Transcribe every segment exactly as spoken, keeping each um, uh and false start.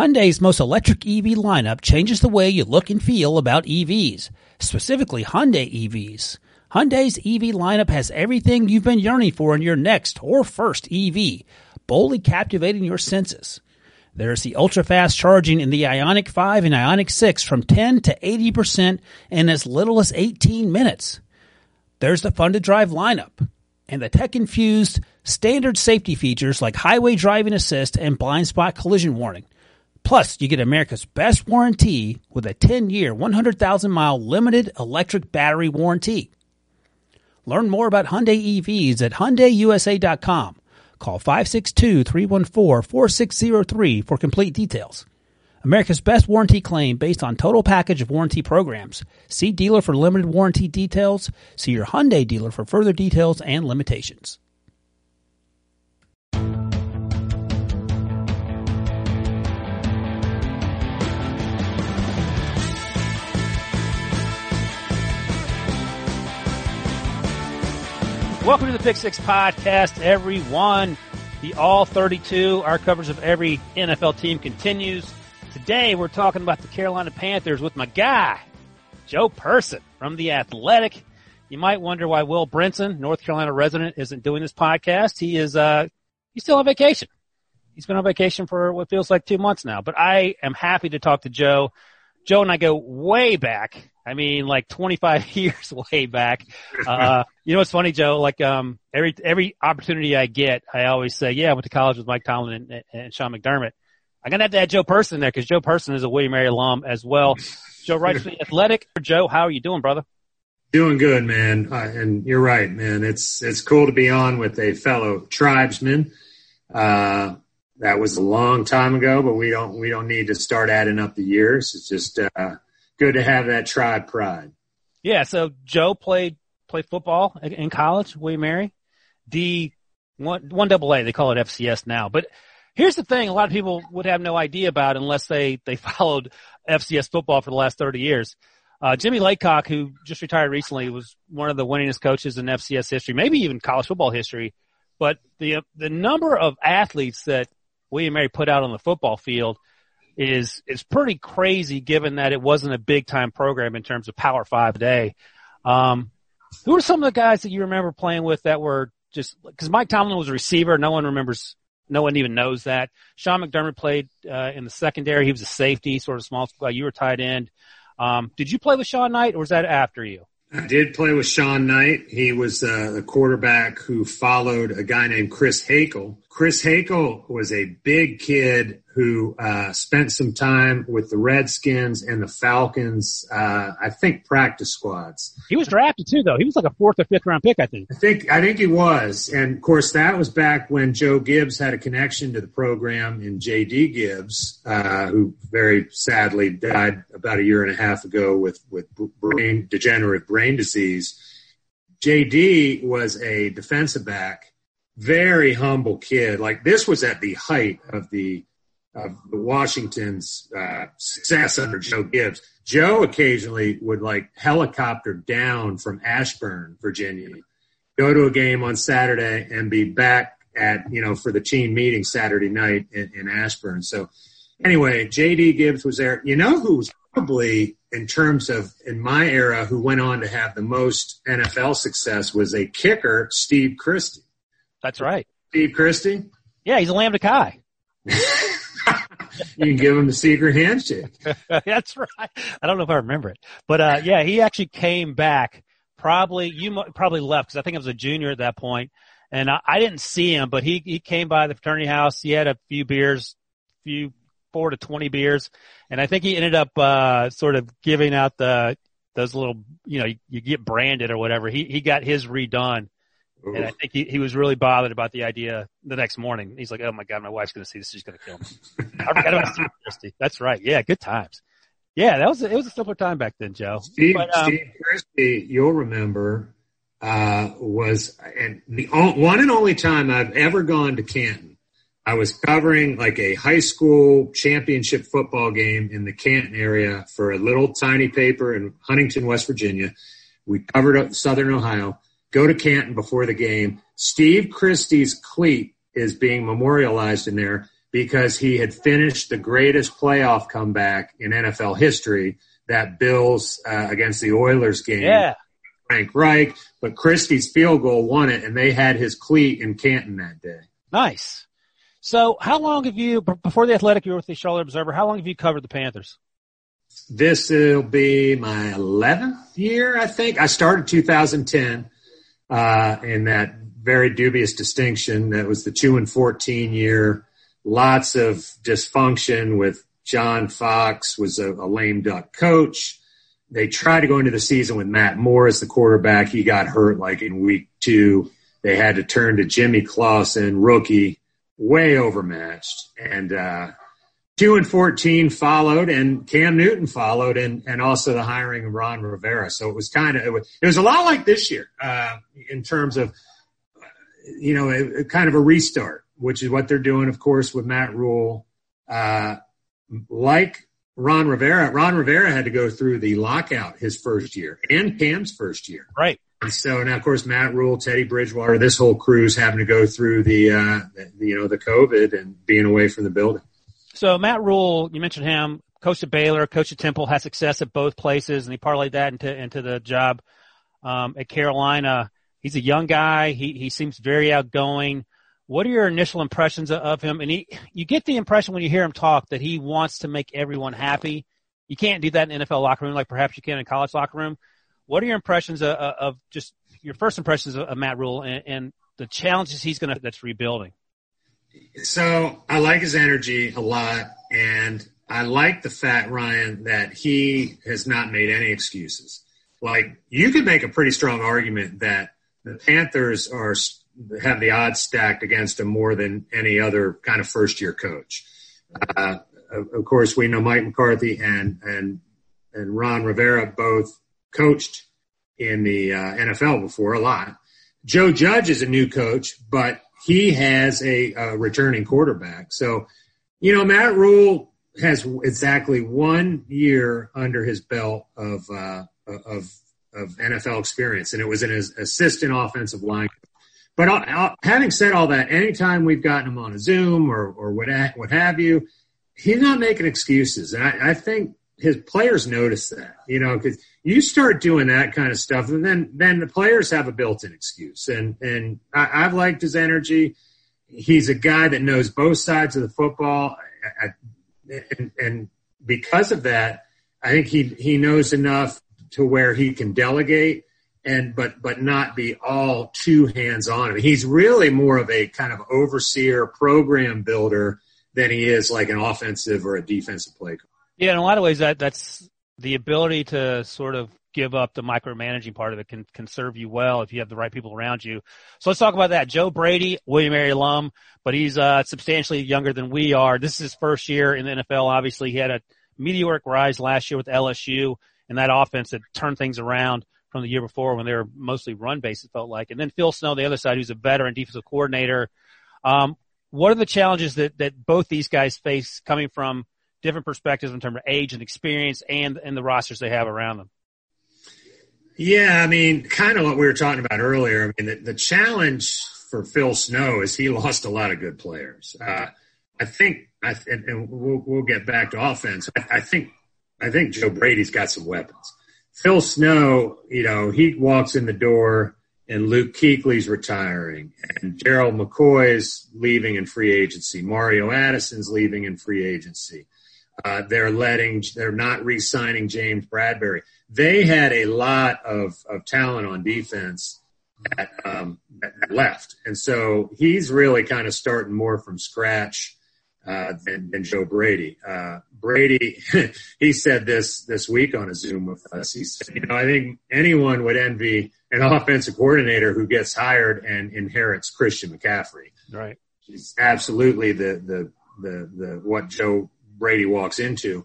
Hyundai's most electric E V lineup changes the way you look and feel about E Vs, specifically Hyundai E Vs. Hyundai's E V lineup has everything you've been yearning for in your next or first E V, boldly captivating your senses. There's the ultra-fast charging in the Ioniq five and Ioniq six from ten to eighty percent in as little as eighteen minutes. There's the fun-to-drive lineup and the tech-infused standard safety features like highway driving assist and blind spot collision warning. Plus, you get America's best warranty with a ten-year, one hundred thousand mile limited electric battery warranty. Learn more about Hyundai E Vs at Hyundai U S A dot com. Call five six two, three one four, four six zero three for complete details. America's best warranty claim based on total package of warranty programs. See dealer for limited warranty details. See your Hyundai dealer for further details and limitations. Welcome to the Pick Six Podcast, everyone. The All thirty-two, our coverage of every N F L team continues. Today, we're talking about the Carolina Panthers with my guy, Joe Person from The Athletic. You might wonder why Will Brinson, North Carolina resident, isn't doing this podcast. He is, uh, he's still on vacation. He's been on vacation for what feels like two months now, but I am happy to talk to Joe. Joe and I go way back. I mean, like twenty-five years way back. Uh, you know what's funny, Joe? Like, um, every, every opportunity I get, I always say, yeah, I went to college with Mike Tomlin and, and Sean McDermott. I'm going to have to add Joe Person in there because Joe Person is a William and Mary alum as well. Joe writes for The Athletic. Joe, how are you doing, brother? Doing good, man. Uh, and you're right, man. It's, it's cool to be on with a fellow tribesman. Uh, that was a long time ago, but we don't, we don't need to start adding up the years. It's just, uh, good to have that tribe pride. Yeah, so Joe played played football in college, William and Mary. D one one double A, they call it F C S now. But here's the thing: a lot of people would have no idea about unless they they followed F C S football for the last thirty years. Uh, Jimmy Laycock, who just retired recently, was one of the winningest coaches in F C S history, maybe even college football history. But the the number of athletes that William and Mary put out on the football field is is pretty crazy, given that it wasn't a big-time program in terms of Power Five today. Um, who are some of the guys that you remember playing with that were just – because Mike Tomlin was a receiver. No one remembers – no one even knows that. Sean McDermott played uh, in the secondary. He was a safety, sort of small – you were tight end. Um, did you play with Sean Knight, or was that after you? I did play with Sean Knight. He was uh, the quarterback who followed a guy named Chris Hakel. Chris Hakel was a big kid who uh, spent some time with the Redskins and the Falcons, uh, I think practice squads. He was drafted too, though. He was like a fourth or fifth round pick, I think. I think, I think he was. And, of course, that was back when Joe Gibbs had a connection to the program and J D. Gibbs, uh, who very sadly died about a year and a half ago with, with brain degenerative brain. brain disease. J D was a defensive back, very humble kid. Like, this was at the height of the of the Washington's uh, success under Joe Gibbs. Joe occasionally would like helicopter down from Ashburn, Virginia, go to a game on Saturday and be back at, you know, for the team meeting Saturday night in, in Ashburn. So anyway, J D Gibbs was there. You know who was probably, in terms of, in my era, who went on to have the most N F L success was a kicker, Steve Christie. That's right. Steve Christie? Yeah, he's a Lambda Chi. You can give him the secret handshake. That's right. I don't know if I remember it. But, uh, yeah, he actually came back. Probably, you probably left because I think I was a junior at that point. And I, I didn't see him, but he, he came by the fraternity house. He had a few beers, few four to twenty beers, and I think he ended up uh sort of giving out the those little, you know, you, you get branded or whatever. He he got his redone. Ooh. And I think he, he was really bothered about the idea the next morning. He's like, oh my God, my wife's gonna see this, she's gonna kill me. I forgot about Steve Christie. That's right. Yeah, good times. Yeah, that was a, it was a simpler time back then, Joe. Steve, but, um, Steve Christie, you'll remember, uh was and the one and only time I've ever gone to Canton. I was covering like a high school championship football game in the Canton area for a little tiny paper in Huntington, West Virginia. We covered up Southern Ohio. Go to Canton before the game. Steve Christie's cleat is being memorialized in there. because he had finished the greatest playoff comeback in N F L history, that Bills uh, against the Oilers game. Yeah. Frank Reich, but Christie's field goal won it, and they had his cleat in Canton that day. Nice. So how long have you, before The Athletic, you were with the Charlotte Observer, how long have you covered the Panthers? This will be my eleventh year, I think. I started two thousand ten uh, in that very dubious distinction. That was the two and fourteen year. Lots of dysfunction with John Fox was a, a lame duck coach. They tried to go into the season with Matt Moore as the quarterback. He got hurt like in week two. They had to turn to Jimmy Clausen, rookie, way overmatched. And uh, two and fourteen followed, and Cam Newton followed, and and also the hiring of Ron Rivera. So it was kind of it, it was a lot like this year uh, in terms of, you know, a, a kind of a restart, which is what they're doing, of course, with Matt Rhule. Uh, like Ron Rivera, Ron Rivera had to go through the lockout his first year and Cam's first year. Right. And so now, of course, Matt Rhule, Teddy Bridgewater, this whole crew's having to go through the, uh, the, you know, the COVID and being away from the building. So Matt Rhule, you mentioned him, coach at Baylor, coach at Temple, had success at both places, and he parlayed that into, into the job, um, at Carolina. He's a young guy. He, he seems very outgoing. What are your initial impressions of him? And he, you get the impression when you hear him talk that he wants to make everyone happy. You can't do that in N F L locker room like perhaps you can in college locker room. What are your impressions of, of just your first impressions of Matt Rhule and, and the challenges he's going to that's rebuilding? So I like his energy a lot, and I like the fact, Ryan, that he has not made any excuses. Like, you could make a pretty strong argument that the Panthers are – have the odds stacked against him more than any other kind of first-year coach. Uh, of, of course, we know Mike McCarthy and and and Ron Rivera both coached in the uh, N F L before a lot. Joe Judge is a new coach, but he has a, a returning quarterback. So, you know, Matt Rhule has exactly one year under his belt of uh, of of N F L experience, and it was in his assistant offensive line. But having said all that, anytime we've gotten him on a Zoom or, or what, what have you, he's not making excuses. And I, I think his players notice that, you know, because you start doing that kind of stuff, and then then the players have a built-in excuse. And, and I, I've liked his energy. He's a guy that knows both sides of the football. I, I, and, and because of that, I think he, he knows enough to where he can delegate. And but but not be all too hands-on. I mean, he's really more of a kind of overseer, program builder than he is like an offensive or a defensive play. Yeah, in a lot of ways, that that's the ability to sort of give up the micromanaging part of it can, can serve you well if you have the right people around you. So let's talk about that. Joe Brady, William and Mary alum, but he's uh, substantially younger than we are. This is his first year in the N F L. Obviously, he had a meteoric rise last year with L S U and that offense that turned things around from the year before when they were mostly run-based, it felt like. And then Phil Snow, the other side, who's a veteran defensive coordinator. Um, what are the challenges that, that both these guys face coming from different perspectives in terms of age and experience and, and the rosters they have around them? Yeah, I mean, kind of what we were talking about earlier. I mean, the, the challenge for Phil Snow is he lost a lot of good players. Uh, I think, I th- and we'll, we'll get back to offense, I, I think I think Joe Brady's got some weapons. Phil Snow, you know, he walks in the door and Luke Kuechly's retiring and Gerald McCoy's leaving in free agency. Mario Addison's leaving in free agency. Uh, they're letting, they're not re-signing James Bradberry. They had a lot of, of talent on defense that, um, that left. And so he's really kind of starting more from scratch Uh, than, than Joe Brady. Uh, Brady, he said this this week on a Zoom with us. He said, you know, I think anyone would envy an offensive coordinator who gets hired and inherits Christian McCaffrey. Right. He's absolutely the, the, the, the, what Joe Brady walks into.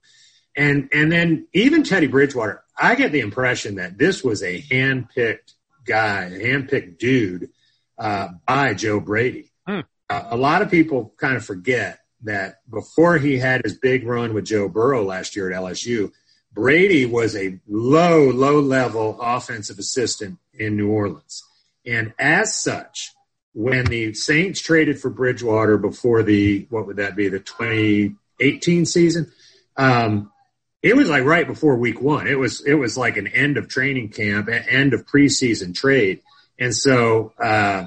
And, and then even Teddy Bridgewater, I get the impression that this was a handpicked guy, a handpicked dude, uh, by Joe Brady. Hmm. Uh, a lot of people kind of forget that before he had his big run with Joe Burrow last year at L S U, Brady was a low, low-level offensive assistant in New Orleans. And as such, when the Saints traded for Bridgewater before the, what would that be, the twenty eighteen season? Um, it was like right before week one. It was, it was like an end of training camp, end of preseason trade. And so, uh,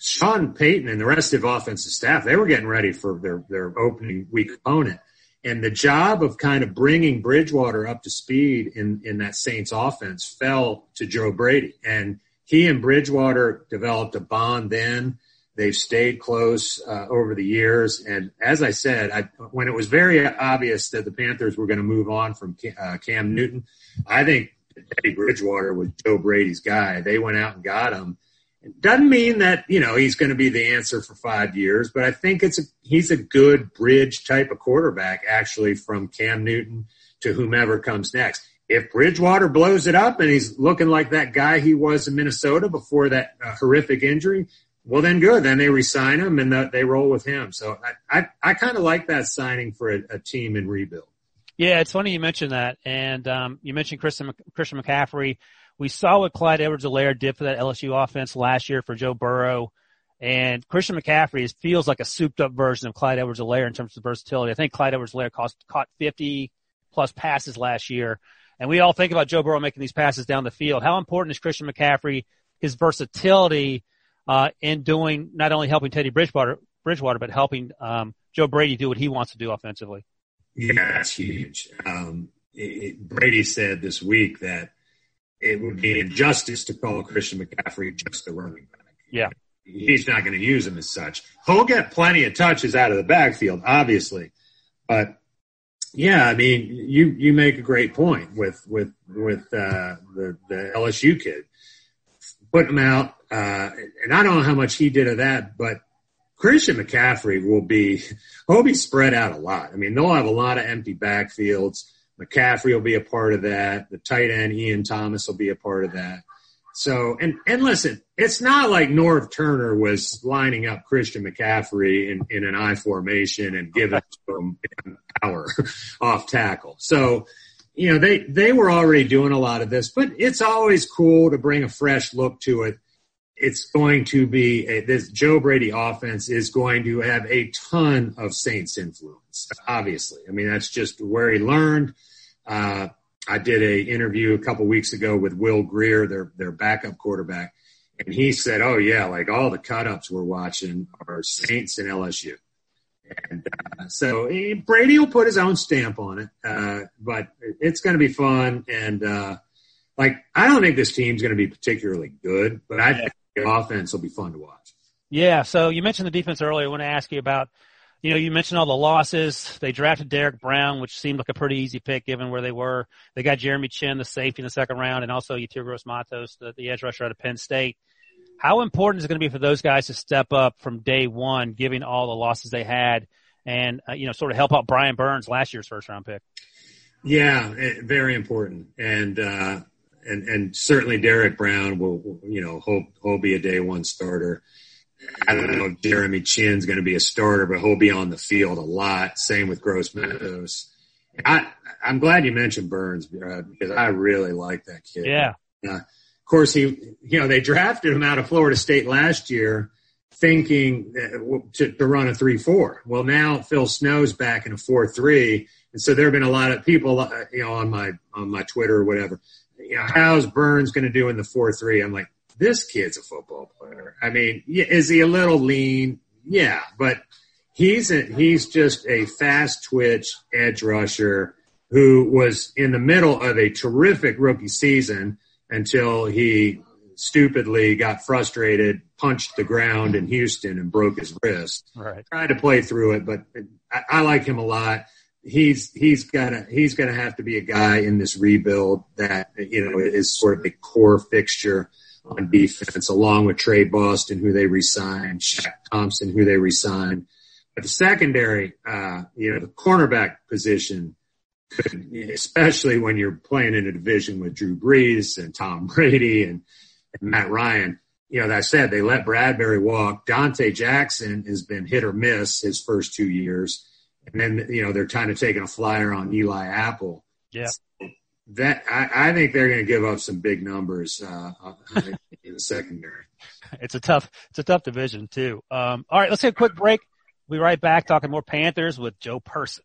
Sean Payton and the rest of offensive staff, they were getting ready for their, their opening week opponent. And the job of kind of bringing Bridgewater up to speed in, in that Saints offense fell to Joe Brady. And he and Bridgewater developed a bond then. They've stayed close uh, over the years. And as I said, I, when it was very obvious that the Panthers were going to move on from uh, Cam Newton, I think Teddy Bridgewater was Joe Brady's guy. They went out and got him. It doesn't mean that, you know, he's going to be the answer for five years, but I think it's a, he's a good bridge type of quarterback, actually, from Cam Newton to whomever comes next. If Bridgewater blows it up and he's looking like that guy he was in Minnesota before that uh, horrific injury, well, then good. Then they re-sign him and the, they roll with him. So I, I, I kind of like that signing for a, a team in rebuild. Yeah, it's funny you mentioned that. And um, you mentioned Christian, Christian McCaffrey. We saw what Clyde Edwards-Helaire did for that L S U offense last year for Joe Burrow. And Christian McCaffrey feels like a souped-up version of Clyde Edwards-Helaire in terms of versatility. I think Clyde Edwards-Helaire caught fifty-plus passes last year. And we all think about Joe Burrow making these passes down the field. How important is Christian McCaffrey, his versatility uh, in doing not only helping Teddy Bridgewater, Bridgewater but helping um, Joe Brady do what he wants to do offensively? Yeah, that's huge. Um, it, Brady said this week that it would be injustice to call Christian McCaffrey just a running back. Yeah. He's not going to use him as such. He'll get plenty of touches out of the backfield, obviously. But, yeah, I mean, you, you make a great point with with, with uh, the, the L S U kid. Put him out, uh, and I don't know how much he did of that, but Christian McCaffrey will be he'll be spread out a lot. I mean, they'll have a lot of empty backfields. McCaffrey will be a part of that. The tight end, Ian Thomas, will be a part of that. So, and, and listen, it's not like Norv Turner was lining up Christian McCaffrey in, in an I formation and giving him power off tackle. So, you know, they, they were already doing a lot of this, but it's always cool to bring a fresh look to it. It's going to be a, this Joe Brady offense is going to have a ton of Saints influence, obviously. I mean, that's just where he learned. Uh, I did a interview a couple weeks ago with Will Greer, their, their backup quarterback. And he said, oh yeah, like all the cut ups we're watching are Saints and L S U. And uh, so Brady will put his own stamp on it. Uh, but it's going to be fun. And uh, like, I don't think this team's going to be particularly good, but I think the offense will be fun to watch. Yeah, so you mentioned the defense earlier. I want to ask you about, you know, you mentioned all the losses. They drafted Derrick Brown, which seemed like a pretty easy pick given where they were. They got Jeremy Chinn, the safety, in the second round, and also Yetur Gross-Matos, the, the edge rusher out of Penn State. How important is it going to be for those guys to step up from day one, given all the losses they had, and, uh, you know, sort of help out Brian Burns, last year's first-round pick? Yeah, very important. And, uh, And, and certainly Derrick Brown will, you know, he'll, he'll be a day one starter. I don't know if Jeremy Chinn's going to be a starter, but he'll be on the field a lot. Same with Gross-Matos. I, I'm glad you mentioned Burns, uh, because I really like that kid. Yeah. Uh, of course, he, you know, they drafted him out of Florida State last year thinking that, to, to run a three four. Well, now Phil Snow's back in a four three. And so there have been a lot of people, you know, on my, on my Twitter or whatever, you know, how's Burns going to do in the four three? I'm like, this kid's a football player. I mean, is he a little lean? Yeah, but he's a, he's just a fast-twitch edge rusher who was in the middle of a terrific rookie season until he stupidly got frustrated, punched the ground in Houston, and broke his wrist. Right. Tried to play through it, but I, I like him a lot. He's he's gotta he's gonna have to be a guy in this rebuild that, you know, is sort of a core fixture on defense, along with Trey Boston, who they re-signed, Shaq Thompson, who they re-signed. But the secondary, uh, you know, the cornerback position, could, especially when you're playing in a division with Drew Brees and Tom Brady and, and Matt Ryan. You know, that I said, they let Bradberry walk. Dante Jackson has been hit or miss his first two years. And then, you know, they're kind of taking a flyer on Eli Apple. Yeah. So that I, I think they're going to give up some big numbers uh, in the secondary. it's a tough, it's a tough division too. Um, all right, let's take a quick break. We'll be right back talking more Panthers with Joe Person.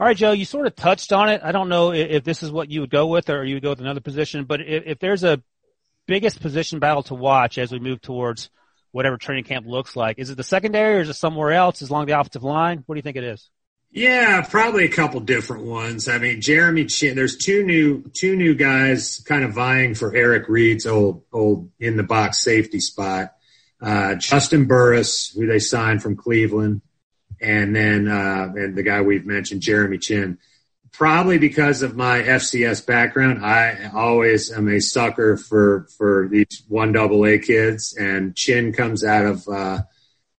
All right, Joe, you sort of touched on it. I don't know if this is what you would go with or you would go with another position, but if, if there's a biggest position battle to watch as we move towards whatever training camp looks like, is it the secondary or is it somewhere else along the offensive line? What do you think it is? Yeah, probably a couple different ones. I mean, Jeremy Chinn, there's two new two new guys kind of vying for Eric Reed's old old in-the-box safety spot. Uh, Justin Burris, who they signed from Cleveland, and then uh, and the guy we've mentioned, Jeremy Chinn. Probably because of my F C S background, I always am a sucker for, for these one double A kids, and Chinn comes out of uh,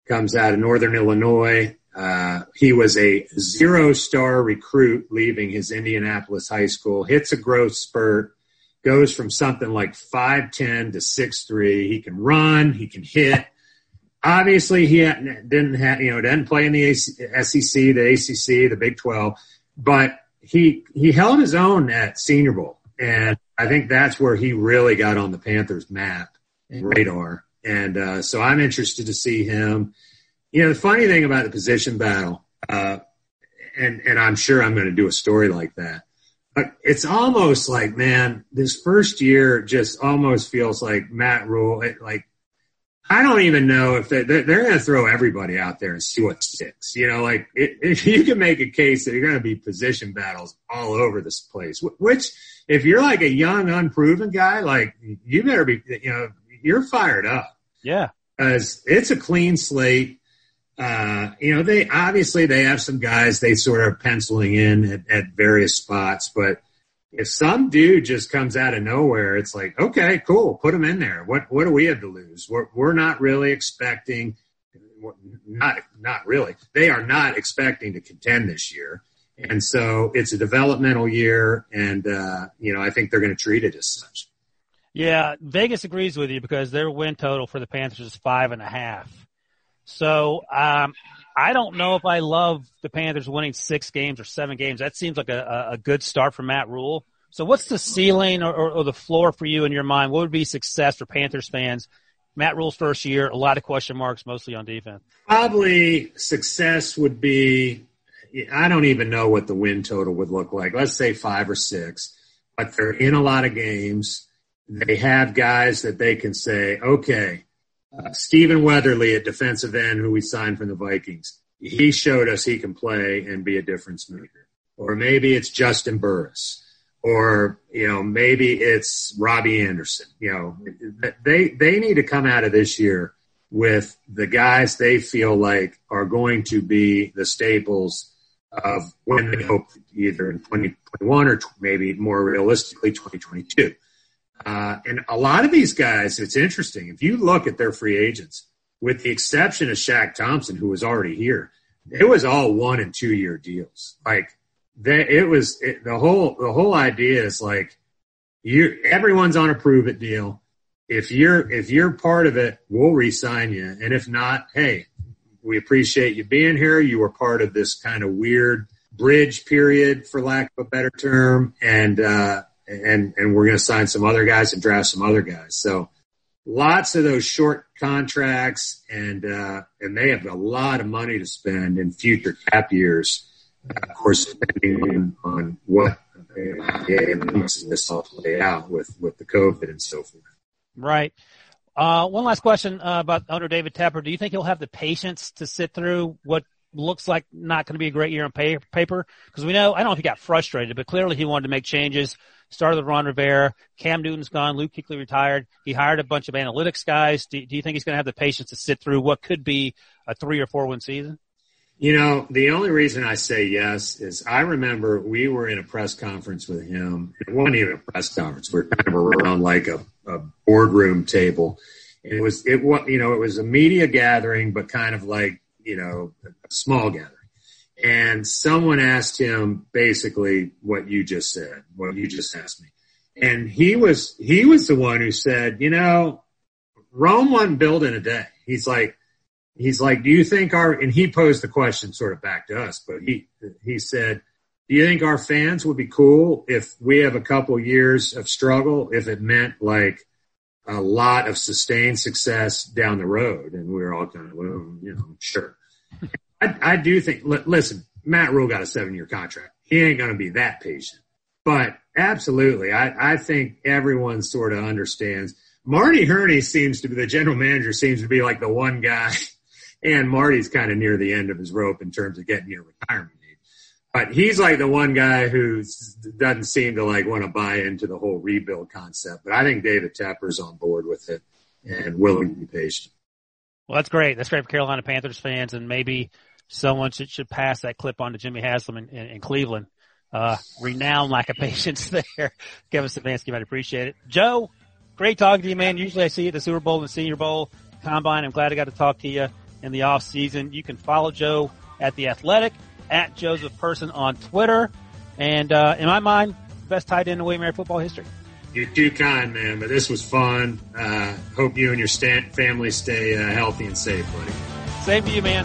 comes out of Northern Illinois. Uh, he was a zero-star recruit leaving his Indianapolis high school, hits a growth spurt, goes from something like five ten to six three. He can run, he can hit. Obviously, he didn't have, you know, didn't play in the S E C, the A C C, the Big twelve, but he he held his own at Senior Bowl, and I think that's where he really got on the Panthers' map and radar. And uh, so I'm interested to see him. You know, the funny thing about the position battle, uh, and, and I'm sure I'm going to do a story like that, but it's almost like, man, this first year just almost feels like Matt Rhule. It, like, I don't even know if they, they're, they're going to throw everybody out there and see what sticks. You know, like it, it, you can make a case that you're going to be position battles all over this place, which if you're like a young, unproven guy, like you better be, you know, you're fired up. Yeah. Because it's a clean slate. Uh, you know, they obviously they have some guys they sort of penciling in at, at various spots, but if some dude just comes out of nowhere, it's like, okay, cool, put him in there. What what do we have to lose? We're we're not really expecting, not not really. They are not expecting to contend this year, and so it's a developmental year, and uh, you know, I think they're going to treat it as such. Yeah, Vegas agrees with you because their win total for the Panthers is five and a half. So, um, I don't know if I love the Panthers winning six games or seven games. That seems like a, a good start for Matt Rhule. So what's the ceiling or, or, or the floor for you in your mind? What would be success for Panthers fans? Matt Rhule's first year, a lot of question marks, mostly on defense. Probably success would be, I don't even know what the win total would look like. Let's say five or six, but they're in a lot of games. They have guys that they can say, okay, Uh, Stephen Weatherly, a defensive end who we signed from the Vikings, he showed us he can play and be a difference maker. Or maybe it's Justin Burris. Or, you know, maybe it's Robbie Anderson. You know, they, they need to come out of this year with the guys they feel like are going to be the staples of when they hope either in twenty twenty-one or t- maybe more realistically twenty twenty-two. Uh, and a lot of these guys, it's interesting. If you look at their free agents, with the exception of Shaq Thompson, who was already here, it was all one and two year deals. Like they, it was it, the whole, the whole idea is like you, everyone's on a prove it deal. If you're, if you're part of it, we'll re-sign you. And if not, hey, we appreciate you being here. You were part of this kind of weird bridge period, for lack of a better term. And, uh, And, and we're going to sign some other guys and draft some other guys. So lots of those short contracts, and uh, and they have a lot of money to spend in future cap years. Uh, of course, depending on, on what this all play out with, with the COVID and so forth. Right. Uh, one last question uh, about under David Tepper. Do you think he'll have the patience to sit through what looks like not going to be a great year on paper? Because we know, I don't know if he got frustrated, but clearly he wanted to make changes. Started with Ron Rivera. Cam Newton's gone. Luke Kuechly retired. He hired a bunch of analytics guys. Do, do you think he's going to have the patience to sit through what could be a three or four win season? You know, the only reason I say yes is I remember we were in a press conference with him. It wasn't even a press conference. We were kind of around like a, a boardroom table. It was, it was, you know, it was a media gathering, but kind of like, you know, a small gathering. And someone asked him basically what you just said, what you just asked me. And he was, he was the one who said, you know, Rome wasn't built in a day. He's like, he's like, do you think our, and he posed the question sort of back to us, but he, he said, do you think our fans would be cool if we have a couple years of struggle, if it meant like a lot of sustained success down the road? And we were all kind of, well, you know, sure. I, I do think, l- listen, Matt Rhule got a seven-year contract. He ain't going to be that patient. But absolutely, I, I think everyone sort of understands. Marty Hurney seems to be, the general manager seems to be like the one guy, and Marty's kind of near the end of his rope in terms of getting your retirement age. But he's like the one guy who doesn't seem to like want to buy into the whole rebuild concept. But I think David Tepper's on board with it and willing to be patient. Well, that's great. That's great for Carolina Panthers fans, and maybe someone should, should pass that clip on to Jimmy Haslam in, in, in Cleveland. Uh, renowned lack of patience there. Kevin Stefanski might appreciate it. Joe, great talking to you, man. Usually I see you at the Super Bowl and Senior Bowl Combine. I'm glad I got to talk to you in the off season. You can follow Joe at The Athletic, at Joseph Person on Twitter. And, uh, in my mind, best tight end in William and Mary football history. You're too kind, man, but this was fun. Uh, hope you and your st- family stay uh, healthy and safe, buddy. Same to you, man.